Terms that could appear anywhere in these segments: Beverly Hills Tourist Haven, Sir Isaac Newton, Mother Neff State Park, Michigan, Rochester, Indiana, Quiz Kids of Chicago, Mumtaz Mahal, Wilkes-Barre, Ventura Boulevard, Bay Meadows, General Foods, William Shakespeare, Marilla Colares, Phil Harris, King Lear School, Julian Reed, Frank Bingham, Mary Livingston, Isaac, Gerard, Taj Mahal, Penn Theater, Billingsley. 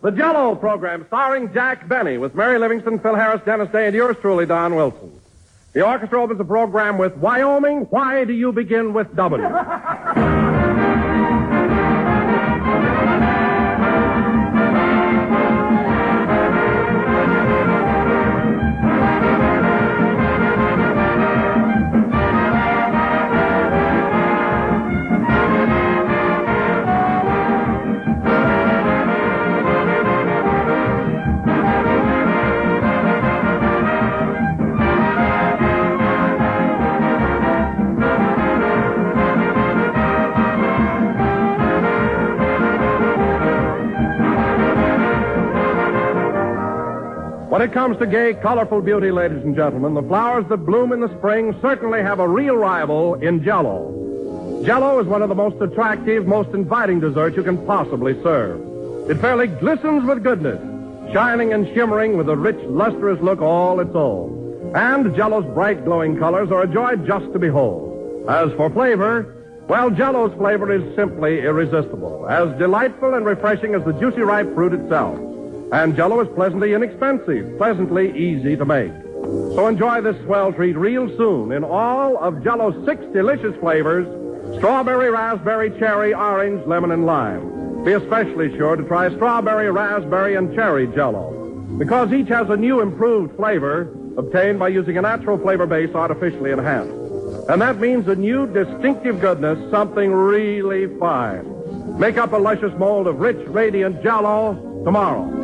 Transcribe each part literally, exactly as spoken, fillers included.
The Jell-O program starring Jack Benny with Mary Livingston, Phil Harris, Dennis Day, and yours truly, Don Wilson. The orchestra opens the program with Wyoming, Why Do You Begin with W? When it comes to gay, colorful beauty, ladies and gentlemen, the flowers that bloom in the spring certainly have a real rival in Jell-O. Jell-O is one of the most attractive, most inviting desserts you can possibly serve. It fairly glistens with goodness, shining and shimmering with a rich, lustrous look all its own. And Jell-O's bright, glowing colors are a joy just to behold. As for flavor, well, Jell-O's flavor is simply irresistible, as delightful and refreshing as the juicy, ripe fruit itself. And Jell-O is pleasantly inexpensive, pleasantly easy to make. So enjoy this swell treat real soon in all of Jell-O's six delicious flavors, strawberry, raspberry, cherry, orange, lemon, and lime. Be especially sure to try strawberry, raspberry, and cherry Jell-O, because each has a new improved flavor obtained by using a natural flavor base artificially enhanced. And that means a new distinctive goodness, something really fine. Make up a luscious mold of rich, radiant Jell-O tomorrow.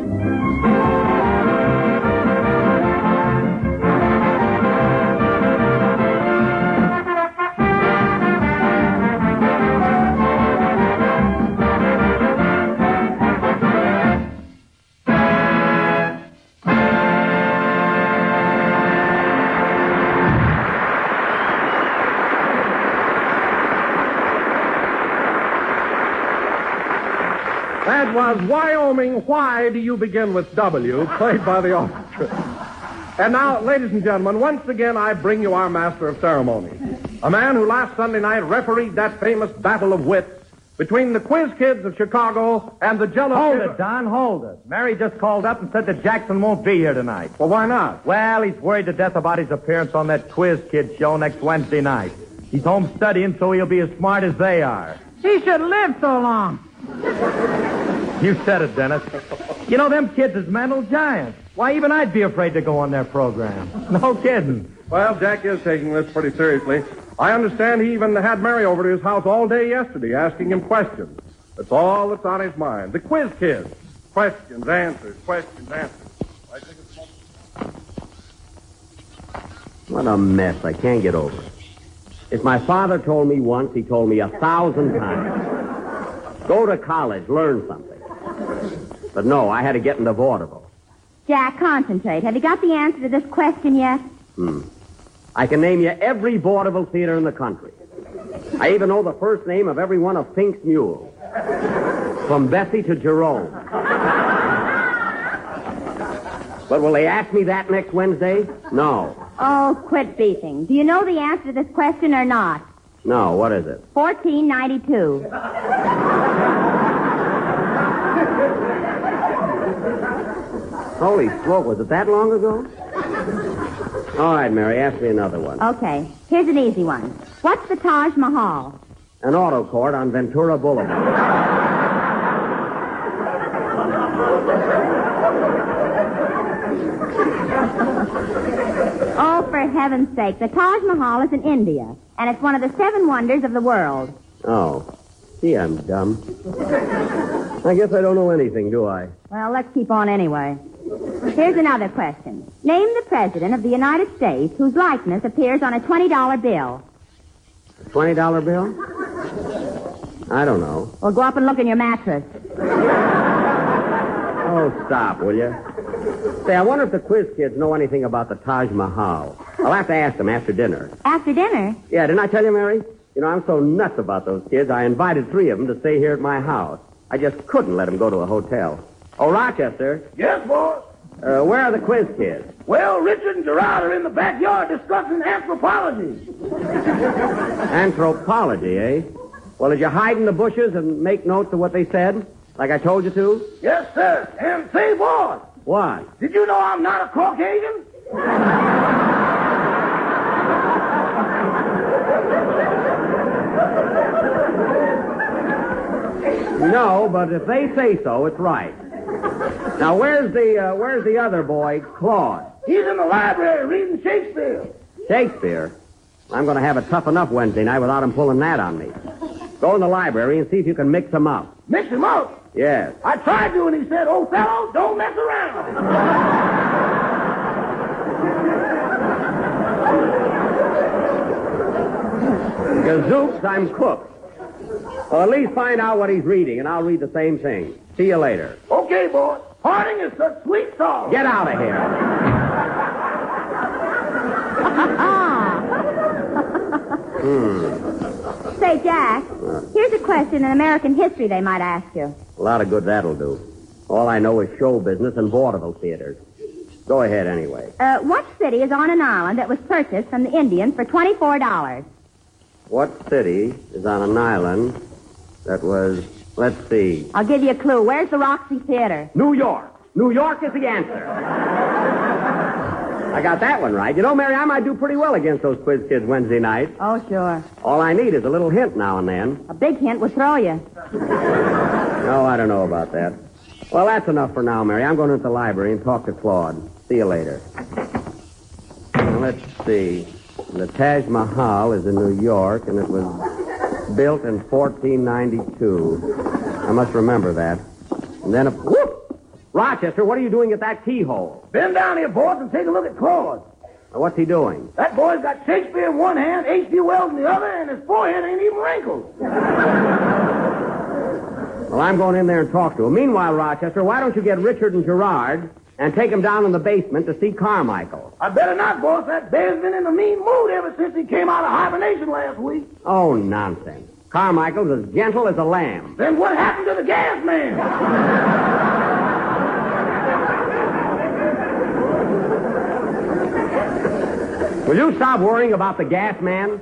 Was Wyoming, Why Do You Begin with W? Played by the orchestra. And now, ladies and gentlemen, once again I bring you our master of ceremonies, a man who last Sunday night refereed that famous battle of wits between the Quiz Kids of Chicago and the Jell-O... Hold it, Don, hold it. Mary just called up and said that Jackson won't be here tonight. Well, why not? Well, he's worried to death about his appearance on that Quiz Kids show next Wednesday night. He's home studying, so he'll be as smart as they are. He should live so long. You said it, Dennis. You know, them kids is mental giants. Why, even I'd be afraid to go on their program. No kidding. Well, Jack is taking this pretty seriously. I understand he even had Mary over to his house all day yesterday asking him questions. That's all that's on his mind. The Quiz Kids. Questions, answers, questions, answers. I think it's... What a mess. I can't get over it. If my father told me once, he told me a thousand times. Go to college, learn something. But no, I had to get into vaudeville. Jack, concentrate. Have you got the answer to this question yet? Hmm. I can name you every vaudeville theater in the country. I even know the first name of every one of Pink's mules. From Bessie to Jerome. But will they ask me that next Wednesday? No. Oh, quit beefing. Do you know the answer to this question or not? No, what is it? fourteen ninety-two. Holy smoke, was it that long ago? All right, Mary, ask me another one. Okay, here's an easy one. What's the Taj Mahal? An auto court on Ventura Boulevard. Oh, for heaven's sake, the Taj Mahal is in India, and it's one of the seven wonders of the world. Oh. Gee, I'm dumb. I guess I don't know anything, do I? Well, let's keep on anyway. Here's another question. Name the president of the United States whose likeness appears on a twenty dollar bill. A twenty dollar bill? I don't know. Well, go up and look in your mattress. Oh, stop, will you? Say, I wonder if the Quiz Kids know anything about the Taj Mahal. I'll have to ask them after dinner. After dinner? Yeah, didn't I tell you, Mary? You know, I'm so nuts about those kids, I invited three of them to stay here at my house. I just couldn't let them go to a hotel. Oh, Rochester. Yes, boss? Uh, where are the Quiz Kids? Well, Richard and Gerard are in the backyard discussing anthropology. Anthropology, eh? Well, did you hide in the bushes and make notes of what they said? Like I told you to? Yes, sir. And say what? Why? Did you know I'm not a Caucasian? No, but if they say so, it's right. Now, where's the uh, where's the other boy, Claude? He's in the library reading Shakespeare. Shakespeare? I'm going to have a tough enough Wednesday night without him pulling that on me. Go in the library and see if you can mix him up. Mix him up? Yes. I tried to, and he said, "Oh, fellow, don't mess around." Gazooks, I'm cooked. Well, at least find out what he's reading, and I'll read the same thing. See you later. Okay, boy. Harding is such sweet song. Get out of here. hmm. Say, Jack, here's a question in American history they might ask you. A lot of good that'll do. All I know is show business and vaudeville theaters. Go ahead anyway. Uh, what city is on an island that was purchased from the Indians for twenty-four dollars? What city is on an island that was, let's see. I'll give you a clue. Where's the Roxy Theater? New York. New York is the answer. I got that one right. You know, Mary, I might do pretty well against those quiz kids Wednesday night. Oh, sure. All I need is a little hint now and then. A big hint will throw you. No, I don't know about that. Well, that's enough for now, Mary. I'm going into the library and talk to Claude. See you later. Now, let's see. The Taj Mahal is in New York, and it was built in fourteen ninety-two. I must remember that. And then a... Whoop! Rochester, what are you doing at that keyhole? Bend down here, boys, and take a look at Claude. Now, what's he doing? That boy's got Shakespeare in one hand, H G Wells in the other, and his forehead ain't even wrinkled. Well, I'm going in there and talk to him. Meanwhile, Rochester, why don't you get Richard and Gerard... and take him down in the basement to see Carmichael. I better not, boss. That bear's been in a mean mood ever since he came out of hibernation last week. Oh, nonsense. Carmichael's as gentle as a lamb. Then what happened to the gas man? Will you stop worrying about the gas man?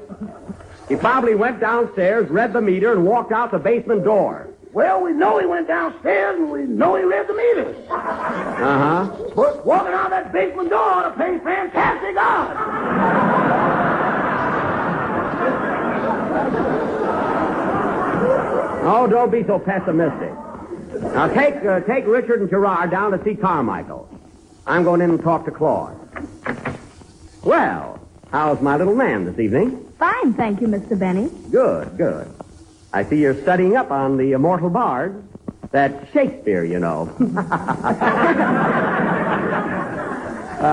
He probably went downstairs, read the meter, and walked out the basement door. Well, we know he went downstairs, and we know he read the meter. Uh-huh. But walking out that basement door ought to pay fantastic odds. Oh, don't be so pessimistic. Now, take uh, take Richard and Gerard down to see Carmichael. I'm going in and talk to Claude. Well, how's my little man this evening? Fine, thank you, Mister Benny. Good, good. I see you're studying up on the immortal bard. That's Shakespeare, you know. uh,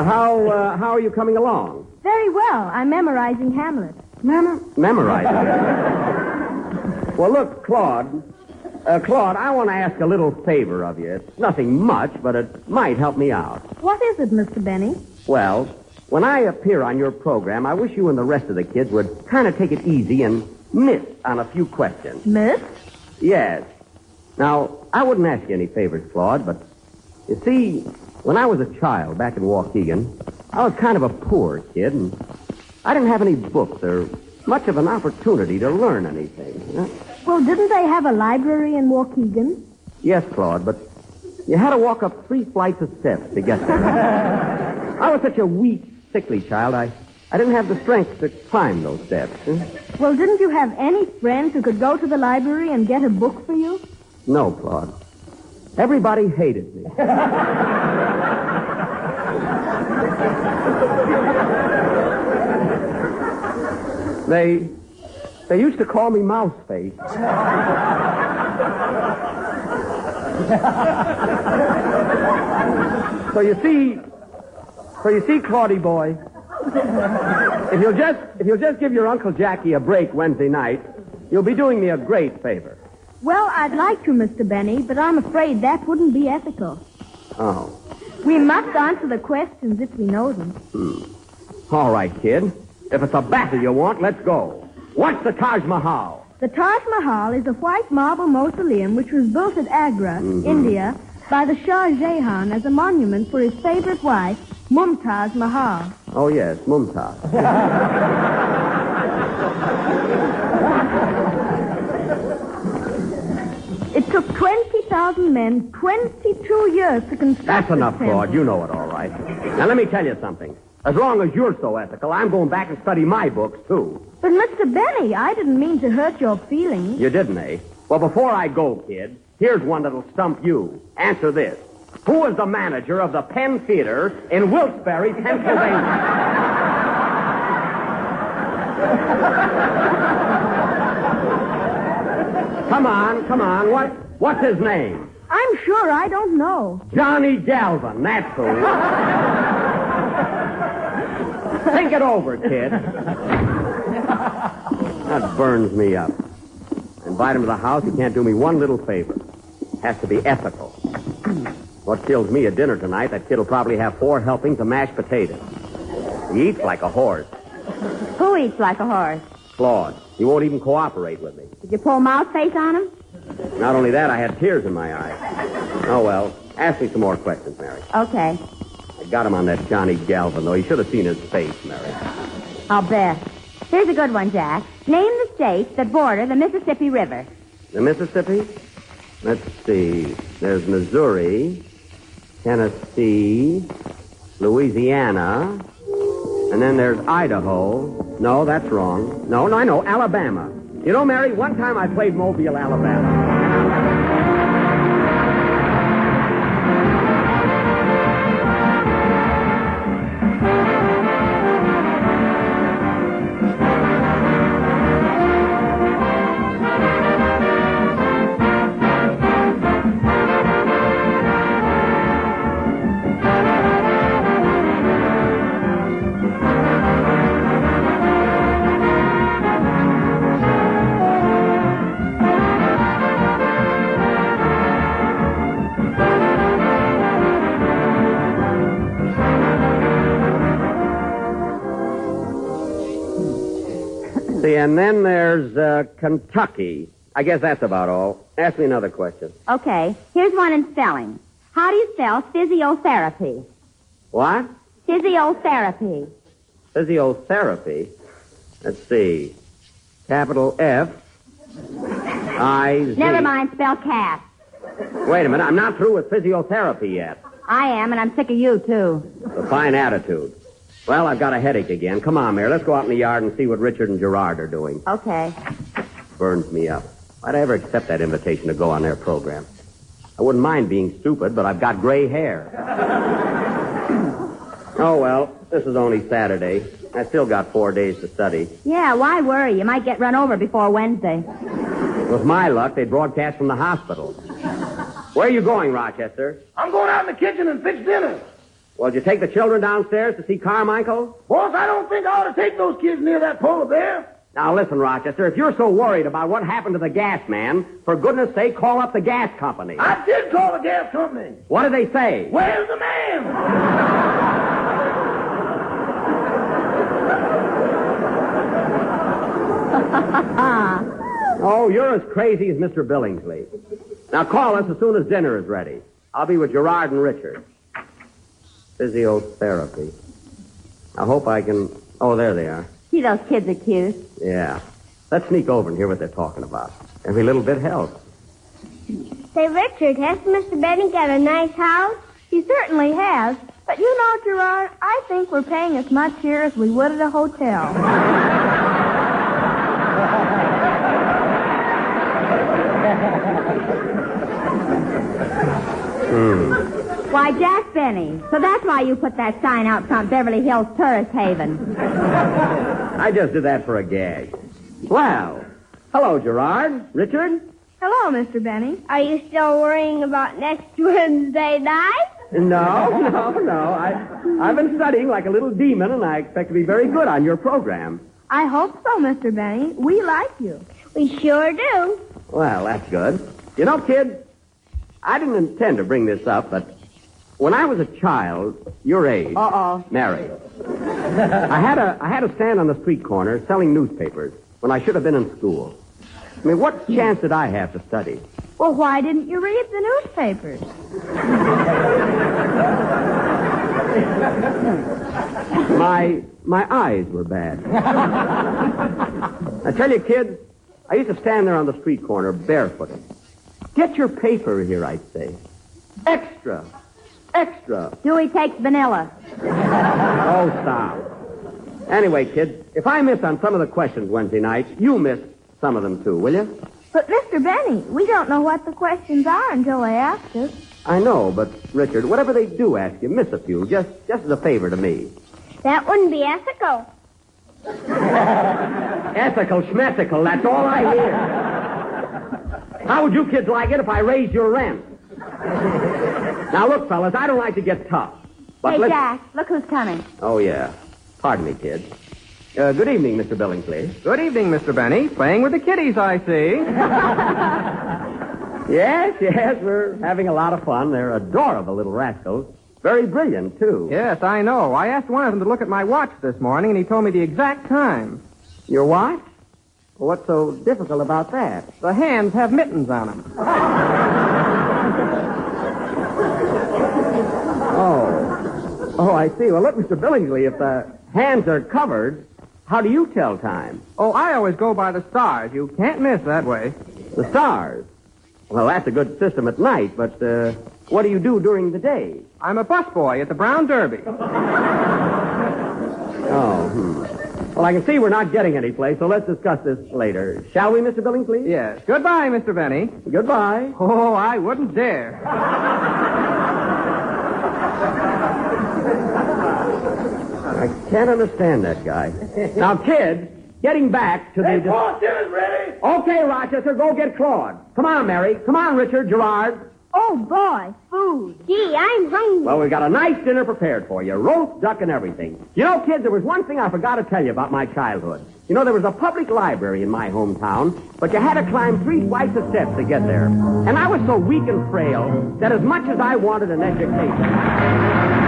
how uh, how are you coming along? Very well. I'm memorizing Hamlet. Memo- memorizing? Well, look, Claude. Uh, Claude, I want to ask a little favor of you. It's nothing much, but it might help me out. What is it, Mister Benny? Well, when I appear on your program, I wish you and the rest of the kids would kind of take it easy and... miss on a few questions. Miss? Yes. Now, I wouldn't ask you any favors, Claude, but you see, when I was a child back in Waukegan, I was kind of a poor kid, and I didn't have any books or much of an opportunity to learn anything. You know? Well, didn't they have a library in Waukegan? Yes, Claude, but you had to walk up three flights of steps to get there. I was such a weak, sickly child, I... I didn't have the strength to climb those steps. Huh? Well, didn't you have any friends who could go to the library and get a book for you? No, Claude. Everybody hated me. they, they used to call me Mouseface. so you see, so you see, Claudie boy. If you'll just if you'll just give your Uncle Jackie a break Wednesday night, you'll be doing me a great favor. Well, I'd like to, Mister Benny, but I'm afraid that wouldn't be ethical. Oh. We must answer the questions if we know them. Hmm. All right, kid. If it's a battle you want, let's go. What's the Taj Mahal? The Taj Mahal is a white marble mausoleum which was built at Agra, mm-hmm. India, by the Shah Jahan as a monument for his favorite wife, Mumtaz Mahal. Oh, yes, Mumtaz. It took twenty thousand thousand men, twenty-two years to construct. That's enough, Claude. You know it all right. Now, let me tell you something. As long as you're so ethical, I'm going back and study my books, too. But, Mister Benny, I didn't mean to hurt your feelings. You didn't, eh? Well, before I go, kid, here's one that'll stump you. Answer this. Who is the manager of the Penn Theater in Wilkes-Barre, Pennsylvania? Come on, come on. What? What's his name? I'm sure I don't know. Johnny Galvin, that's who it is. Think it over, kid. That burns me up. Invite him to the house, he can't do me one little favor. Has to be ethical. What kills me at dinner tonight, that kid'll probably have four helpings of mashed potatoes. He eats like a horse. Who eats like a horse? Claude. He won't even cooperate with me. Did you pour mouth face on him? Not only that, I had tears in my eyes. Oh, well. Ask me some more questions, Mary. Okay. Got him on that Johnny Galvin, though. He should have seen his face, Mary. I'll bet. Here's a good one, Jack. Name the states that border the Mississippi River. The Mississippi? Let's see. There's Missouri, Tennessee, Louisiana, and then there's Idaho. No, that's wrong. No, no, I know. Alabama. You know, Mary, one time I played Mobile, Alabama. And then there's uh, Kentucky. I guess that's about all. Ask me another question. Okay. Here's one in spelling. How do you spell physiotherapy? What? Physiotherapy. Physiotherapy? Let's see. Capital F. I Z. Never mind. Spell cat. Wait a minute. I'm not through with physiotherapy yet. I am, and I'm sick of you, too. A fine attitude. Well, I've got a headache again. Come on, Mary. Let's go out in the yard and see what Richard and Gerard are doing. Okay. Burns me up. Why'd I ever accept that invitation to go on their program? I wouldn't mind being stupid, but I've got gray hair. Oh, well, this is only Saturday. I still got four days to study. Yeah, why worry? You might get run over before Wednesday. With my luck, they broadcast from the hospital. Where are you going, Rochester? I'm going out in the kitchen and fix dinner. Well, did you take the children downstairs to see Carmichael? Boss, I don't think I ought to take those kids near that polar bear. Now, listen, Rochester, if you're so worried about what happened to the gas man, for goodness sake, call up the gas company. I did call the gas company. What did they say? Where's the man? Oh, you're as crazy as Mister Billingsley. Now, call us as soon as dinner is ready. I'll be with Gerard and Richard. Physiotherapy. I hope I can... Oh, there they are. See, those kids are cute. Yeah. Let's sneak over and hear what they're talking about. Every little bit helps. Say, Richard, has Mister Benny got a nice house? He certainly has. But you know, Gerard, I think we're paying as much here as we would at a hotel. Hmm. Why, Jack Benny. So that's why you put that sign out front, Beverly Hills Tourist Haven. I just did that for a gag. Wow. Hello, Gerard. Richard? Hello, Mister Benny. Are you still worrying about next Wednesday night? No, no, no. I, I've been studying like a little demon, and I expect to be very good on your program. I hope so, Mister Benny. We like you. We sure do. Well, that's good. You know, kid, I didn't intend to bring this up, but... when I was a child, your age, Uh-oh. Mary, I had a I had to stand on the street corner selling newspapers when I should have been in school. I mean, what chance did I have to study? Well, why didn't you read the newspapers? my my eyes were bad. I tell you, kids, I used to stand there on the street corner barefooted. Get your paper here, I say. Extra. Extra. Dewey takes vanilla. Oh, stop. Anyway, kids, if I miss on some of the questions Wednesday night, you miss some of them too, will you? But, Mister Benny, we don't know what the questions are until they ask us. I know, but, Richard, whatever they do ask you, miss a few, just, just as a favor to me. That wouldn't be ethical. Ethical, schmethical, that's all I hear. How would you kids like it if I raised your rent? Now, look, fellas, I don't like to get tough. But hey, let's... Jack, look who's coming. Oh, yeah. Pardon me, kids. Uh, good evening, Mister Billingsley. Good evening, Mister Benny. Playing with the kiddies, I see. Yes, yes, we're having a lot of fun. They're adorable little rascals. Very brilliant, too. Yes, I know. I asked one of them to look at my watch this morning, and he told me the exact time. Your watch? Well, what's so difficult about that? The hands have mittens on them. Oh. Oh, I see. Well, look, Mister Billingsley, if the hands are covered... How do you tell time? Oh, I always go by the stars. You can't miss that way. The stars? Well, that's a good system at night, but uh, what do you do during the day? I'm a busboy at the Brown Derby. Oh, hmm. Well, I can see we're not getting any place, so let's discuss this later. Shall we, Mister Billingsley? Yes. Goodbye, Mister Benny. Goodbye. Oh, I wouldn't dare. I can't understand that guy. Now, kids, getting back to hey, the... Claude, get it ready. Okay, Rochester, go get Claude. Come on, Mary. Come on, Richard, Gerard. Oh, boy, food. Gee, I'm hungry. Well, we got a nice dinner prepared for you. Roast, duck, and everything. You know, kids, there was one thing I forgot to tell you about my childhood. You know, there was a public library in my hometown, but you had to climb three flights of steps to get there. And I was so weak and frail that as much as I wanted an education...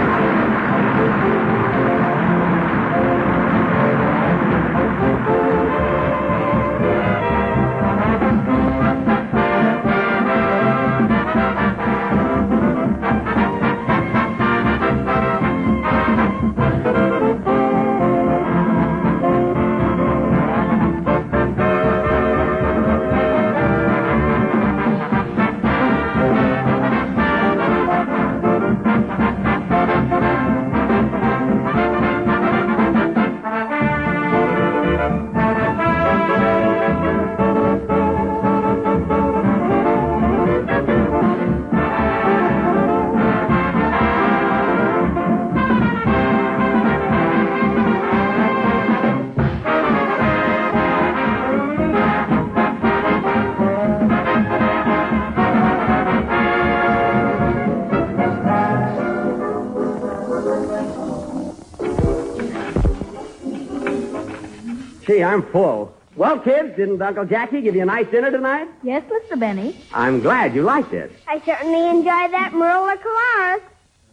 I'm full. Well, kids, didn't Uncle Jackie give you a nice dinner tonight? Yes, Mister Benny. I'm glad you liked it. I certainly enjoyed that Marilla Colares.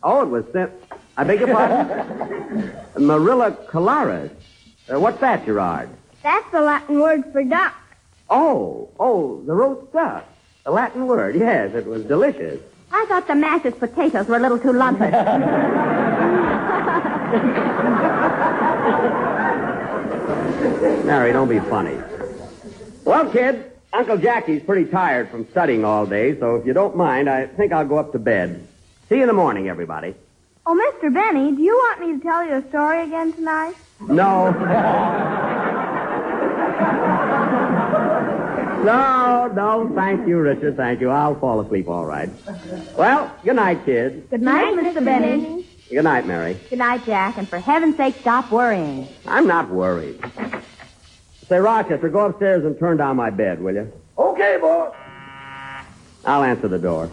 Oh, it was sent... I beg your pardon? Marilla Colares. Uh, what's that, Gerard? That's the Latin word for duck. Oh, oh, the roast duck. The Latin word, yes, it was delicious. I thought the mashed potatoes were a little too lumpy. Mary, don't be funny. Well, kid, Uncle Jackie's pretty tired from studying all day, so if you don't mind, I think I'll go up to bed. See you in the morning, everybody. Oh, Mister Benny, do you want me to tell you a story again tonight? No. No, no, thank you, Richard, thank you. I'll fall asleep all right. Well, good night, kids. Good night, good night Mister Benny. Benny. Good night, Mary. Good night, Jack, and for heaven's sake, stop worrying. I'm not worried. Say, Rochester, go upstairs and turn down my bed, will you? Okay, boy. I'll answer the door.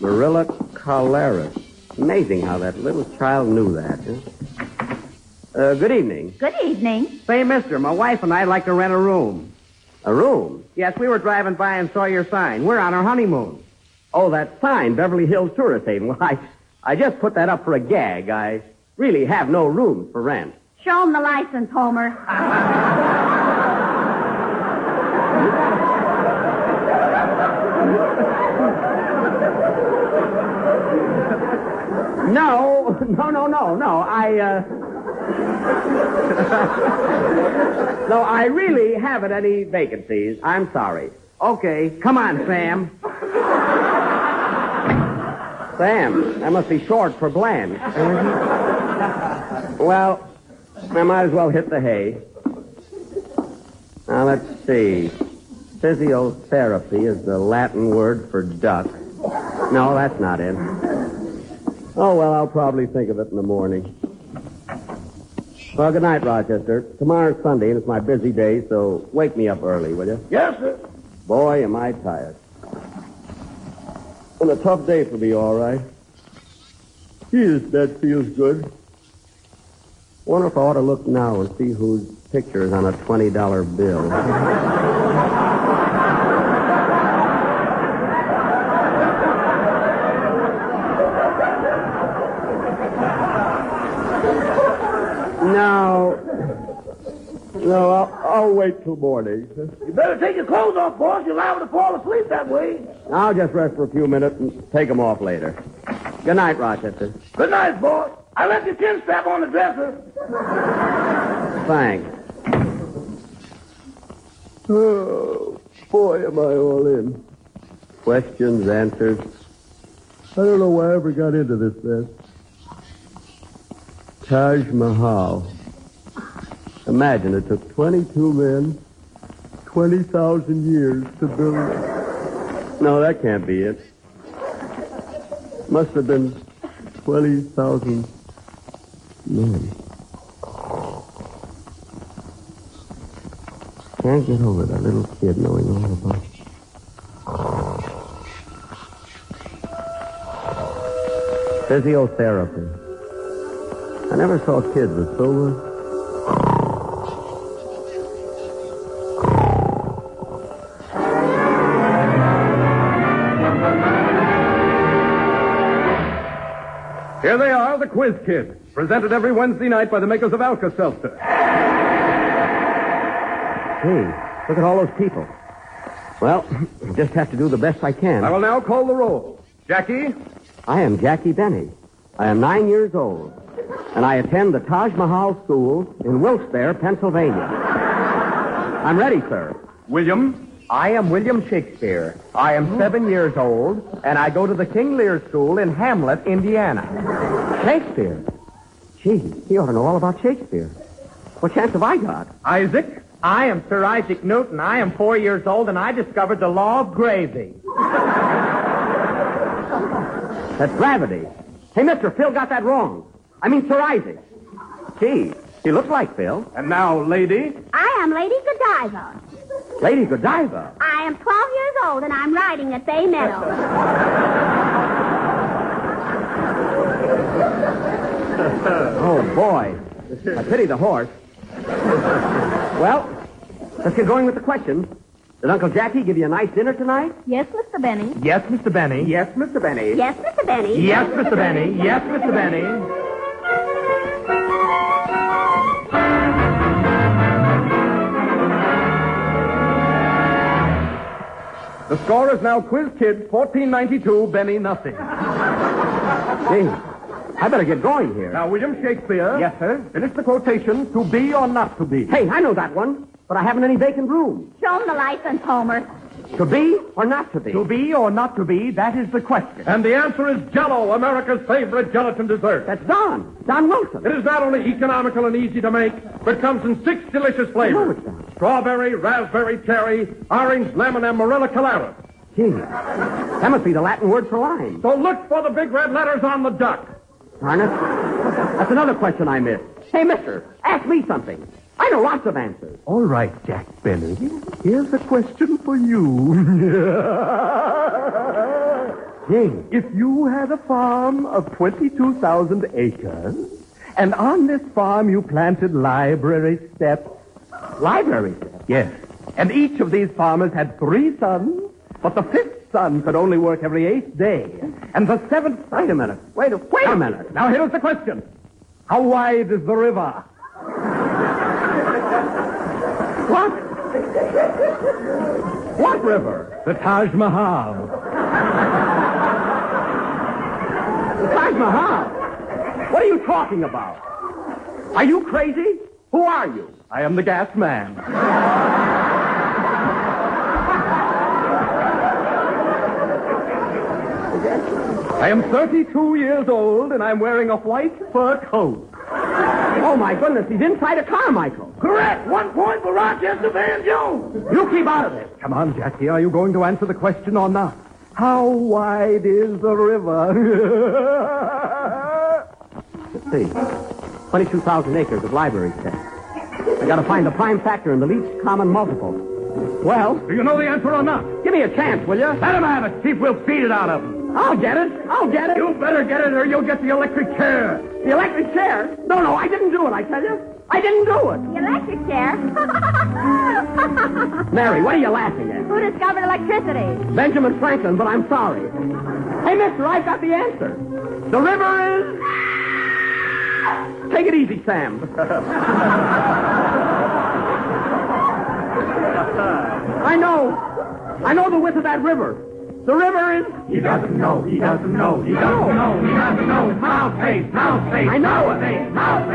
Marilla Colares. Amazing how that little child knew that. Huh? Uh, good evening. Good evening. Say, mister, my wife and I'd like to rent a room. A room? Yes, we were driving by and saw your sign. We're on our honeymoon. Oh, that sign, Beverly Hills Tourist Haven. Well, I... I just put that up for a gag. I really have no room for rent. Show him the license, Homer. No, no, no, no, no. I, uh... No, I really haven't any vacancies. I'm sorry. Okay, come on, Sam. Sam, that must be short for bland. Well, I might as well hit the hay. Now, let's see. Physiotherapy is the Latin word for duck. No, that's not it. Oh, well, I'll probably think of it in the morning. Well, good night, Rochester. Tomorrow's Sunday, and it's my busy day, so wake me up early, will you? Yes, sir. Boy, am I tired. Been a tough day for me, all right. Jeez, that feels good. Wonder if I ought to look now and see whose picture is on a twenty dollar bill. No, I'll, I'll wait till morning. You better take your clothes off, boss. You're liable to fall asleep that way. I'll just rest for a few minutes and take them off later. Good night, Rochester. Good night, boss. I left your chin strap on the dresser. Thanks. Oh, boy, am I all in. Questions, answers. I don't know why I ever got into this mess. Taj Mahal. Imagine, it took twenty-two men, twenty thousand years to build it. No, that can't be it. Must have been twenty thousand men. Can't get over that little kid knowing all about it. Physiotherapy. I never saw kids with so... Here they are, the Quiz Kids, presented every Wednesday night by the makers of Alka-Seltzer. Hey, look at all those people. Well, just have to do the best I can. I will now call the roll. Jackie? I am Jackie Benny. I am nine years old, and I attend the Taj Mahal School in Wilkes-Barre, Pennsylvania. I'm ready, sir. William? I am William Shakespeare. I am seven years old, and I go to the King Lear School in Hamlet, Indiana. Shakespeare? Gee, he ought to know all about Shakespeare. What chance have I got? Isaac? I am Sir Isaac Newton. I am four years old, and I discovered the law of gravity. That's gravity. Hey, mister, Phil got that wrong. I mean, Sir Isaac. Gee, he looks like Phil. And now, lady? I am Lady Godiva. Lady Godiva? I am twelve years old, and I'm riding at Bay Meadows. Oh, boy. I pity the horse. Well, let's get going with the questions. Did Uncle Jackie give you a nice dinner tonight? Yes, Mister Benny. Yes, Mister Benny. Yes, Mister Benny. Yes, Mister Benny. Yes, Mister Benny. Yes, Mister Benny. Yes, Mister Benny. The score is now Quiz Kids, fourteen ninety-two, Benny nothing. Gee, I better get going here. Now, William Shakespeare. Yes, sir? Finish the quotation, to be or not to be. Hey, I know that one, but I haven't any vacant room. Show him the license, Homer. To be or not to be? To be or not to be, that is the question. And the answer is Jell-O, America's favorite gelatin dessert. That's Don. Don Wilson. It is not only economical and easy to make, but comes in six delicious flavors. No, strawberry, raspberry, cherry, orange, lemon, and Marilla Colares. Gee, that must be the Latin word for lime. So look for the big red letters on the duck. Darn it. That's another question I missed. Hey, mister, ask me something. I know lots of answers. All right, Jack Benny. Here's a question for you. If you had a farm of twenty-two thousand acres, and on this farm you planted library steps. Library steps? Yes. And each of these farmers had three sons, but the fifth son could only work every eighth day. And the seventh... Wait a minute. Wait a, wait a minute. Now, here's the question. How wide is the river? What? What river? The Taj Mahal. The Taj Mahal? What are you talking about? Are you crazy? Who are you? I am the gas man. I am thirty-two years old, and I'm wearing a white fur coat. Oh, my goodness, he's inside a car, Michael. Correct. One point for Rochester Van Jones. You keep out of this. Come on, Jackie. Are you going to answer the question or not? How wide is the river? Let's see. twenty-two thousand acres of library text. I got to find the prime factor in the least common multiple. Well? Do you know the answer or not? Give me a chance, will you? Let him have it. See if we'll beat it out of him. I'll get it. I'll get it. You better get it or you'll get the electric chair. The electric chair? No, no, I didn't do it, I tell you. I didn't do it. The electric chair? Mary, what are you laughing at? Who discovered electricity? Benjamin Franklin, but I'm sorry. Hey, mister, I've got the answer. The river is... Take it easy, Sam. I know. I know the width of that river. The river is... He doesn't know, he doesn't know, he doesn't know, he doesn't know. Mouth face, mouth face. I know it. Mouth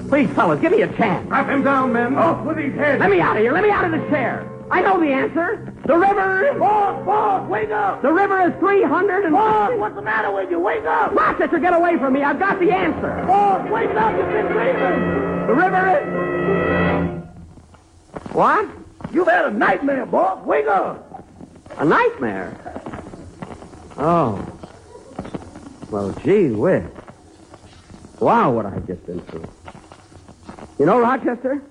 face. Please, fellas, give me a chance. Drop him down, men. Off with his head. Let me out of here. Let me out of the chair. I know the answer. The river is... Boss, boss, wake up. The river is three hundred and... Boss, what's the matter with you? Wake up. Rochester, get away from me. I've got the answer. Boss, wake up. You've been sleeping. The river is... What? You've had a nightmare, boss. Wake up. A nightmare? Oh. Well, gee whiz. Wow, what I've just been through. You know, Rochester,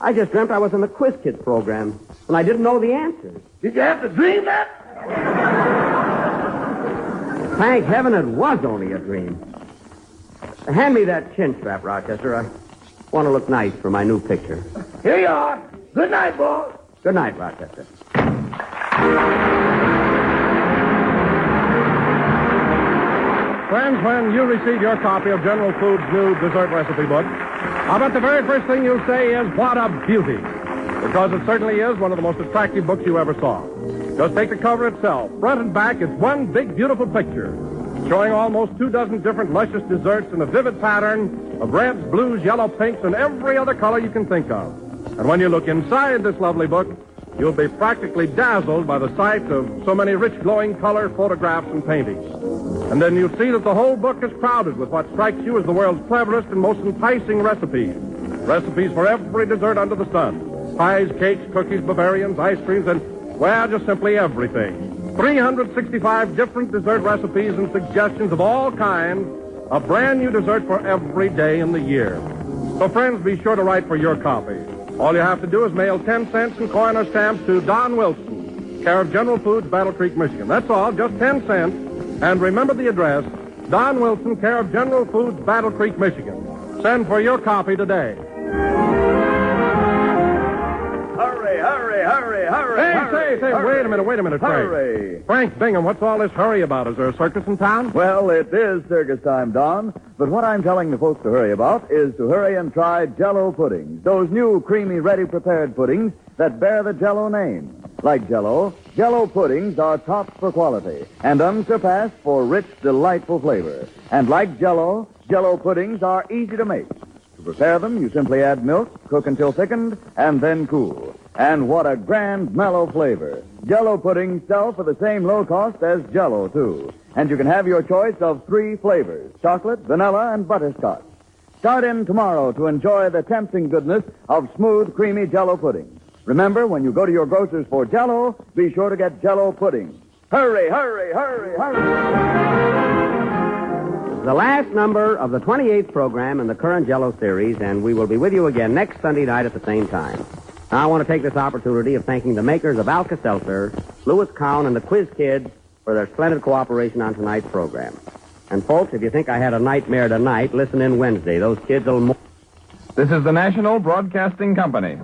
I just dreamt I was in the Quiz Kids program, and I didn't know the answers. Did you have to dream that? Thank heaven it was only a dream. Hand me that chin strap, Rochester. I want to look nice for my new picture. Here you are. Good night, boss. Good night, Rochester. Friends, when you receive your copy of General Foods' new dessert recipe book, I bet the very first thing you'll say is, what a beauty. Because it certainly is one of the most attractive books you ever saw. Just take the cover itself. Front and back, it's one big, beautiful picture, showing almost two dozen different luscious desserts in a vivid pattern of reds, blues, yellow, pinks, and every other color you can think of. And when you look inside this lovely book, you'll be practically dazzled by the sight of so many rich, glowing color photographs and paintings. And then you'll see that the whole book is crowded with what strikes you as the world's cleverest and most enticing recipes. Recipes for every dessert under the sun. Pies, cakes, cookies, Bavarians, ice creams, and, well, just simply everything. three hundred sixty-five different dessert recipes and suggestions of all kinds. A brand new dessert for every day in the year. So, friends, be sure to write for your copy. All you have to do is mail ten cents in coin or stamps to Don Wilson, care of General Foods, Battle Creek, Michigan. That's all, just ten cents. And remember the address, Don Wilson, care of General Foods, Battle Creek, Michigan. Send for your copy today. Hurry, hurry, hurry, hurry. Hey, hurry, say, say, hurry. Wait a minute, wait a minute, Frank. Hurry. Frank Bingham, what's all this hurry about? Is there a circus in town? Well, it is circus time, Don. But what I'm telling the folks to hurry about is to hurry and try Jell-O puddings, those new creamy, ready-prepared puddings that bear the Jell-O name. Like Jell-O, Jell-O puddings are top for quality and unsurpassed for rich, delightful flavor. And like Jell-O, Jell-O puddings are easy to make. To prepare them, you simply add milk, cook until thickened, and then cool. And what a grand, mellow flavor. Jell-O puddings sell for the same low cost as Jell-O, too. And you can have your choice of three flavors, chocolate, vanilla, and butterscotch. Start in tomorrow to enjoy the tempting goodness of smooth, creamy Jell-O pudding. Remember, when you go to your grocer's for Jell-O, be sure to get Jell-O pudding. Hurry, hurry, hurry, hurry. The last number of the twenty-eighth program in the current Jell-O series, and we will be with you again next Sunday night at the same time. Now, I want to take this opportunity of thanking the makers of Alka-Seltzer, Lewis Cowan, and the Quiz Kids for their splendid cooperation on tonight's program. And, folks, if you think I had a nightmare tonight, listen in Wednesday. Those kids will... This is the National Broadcasting Company.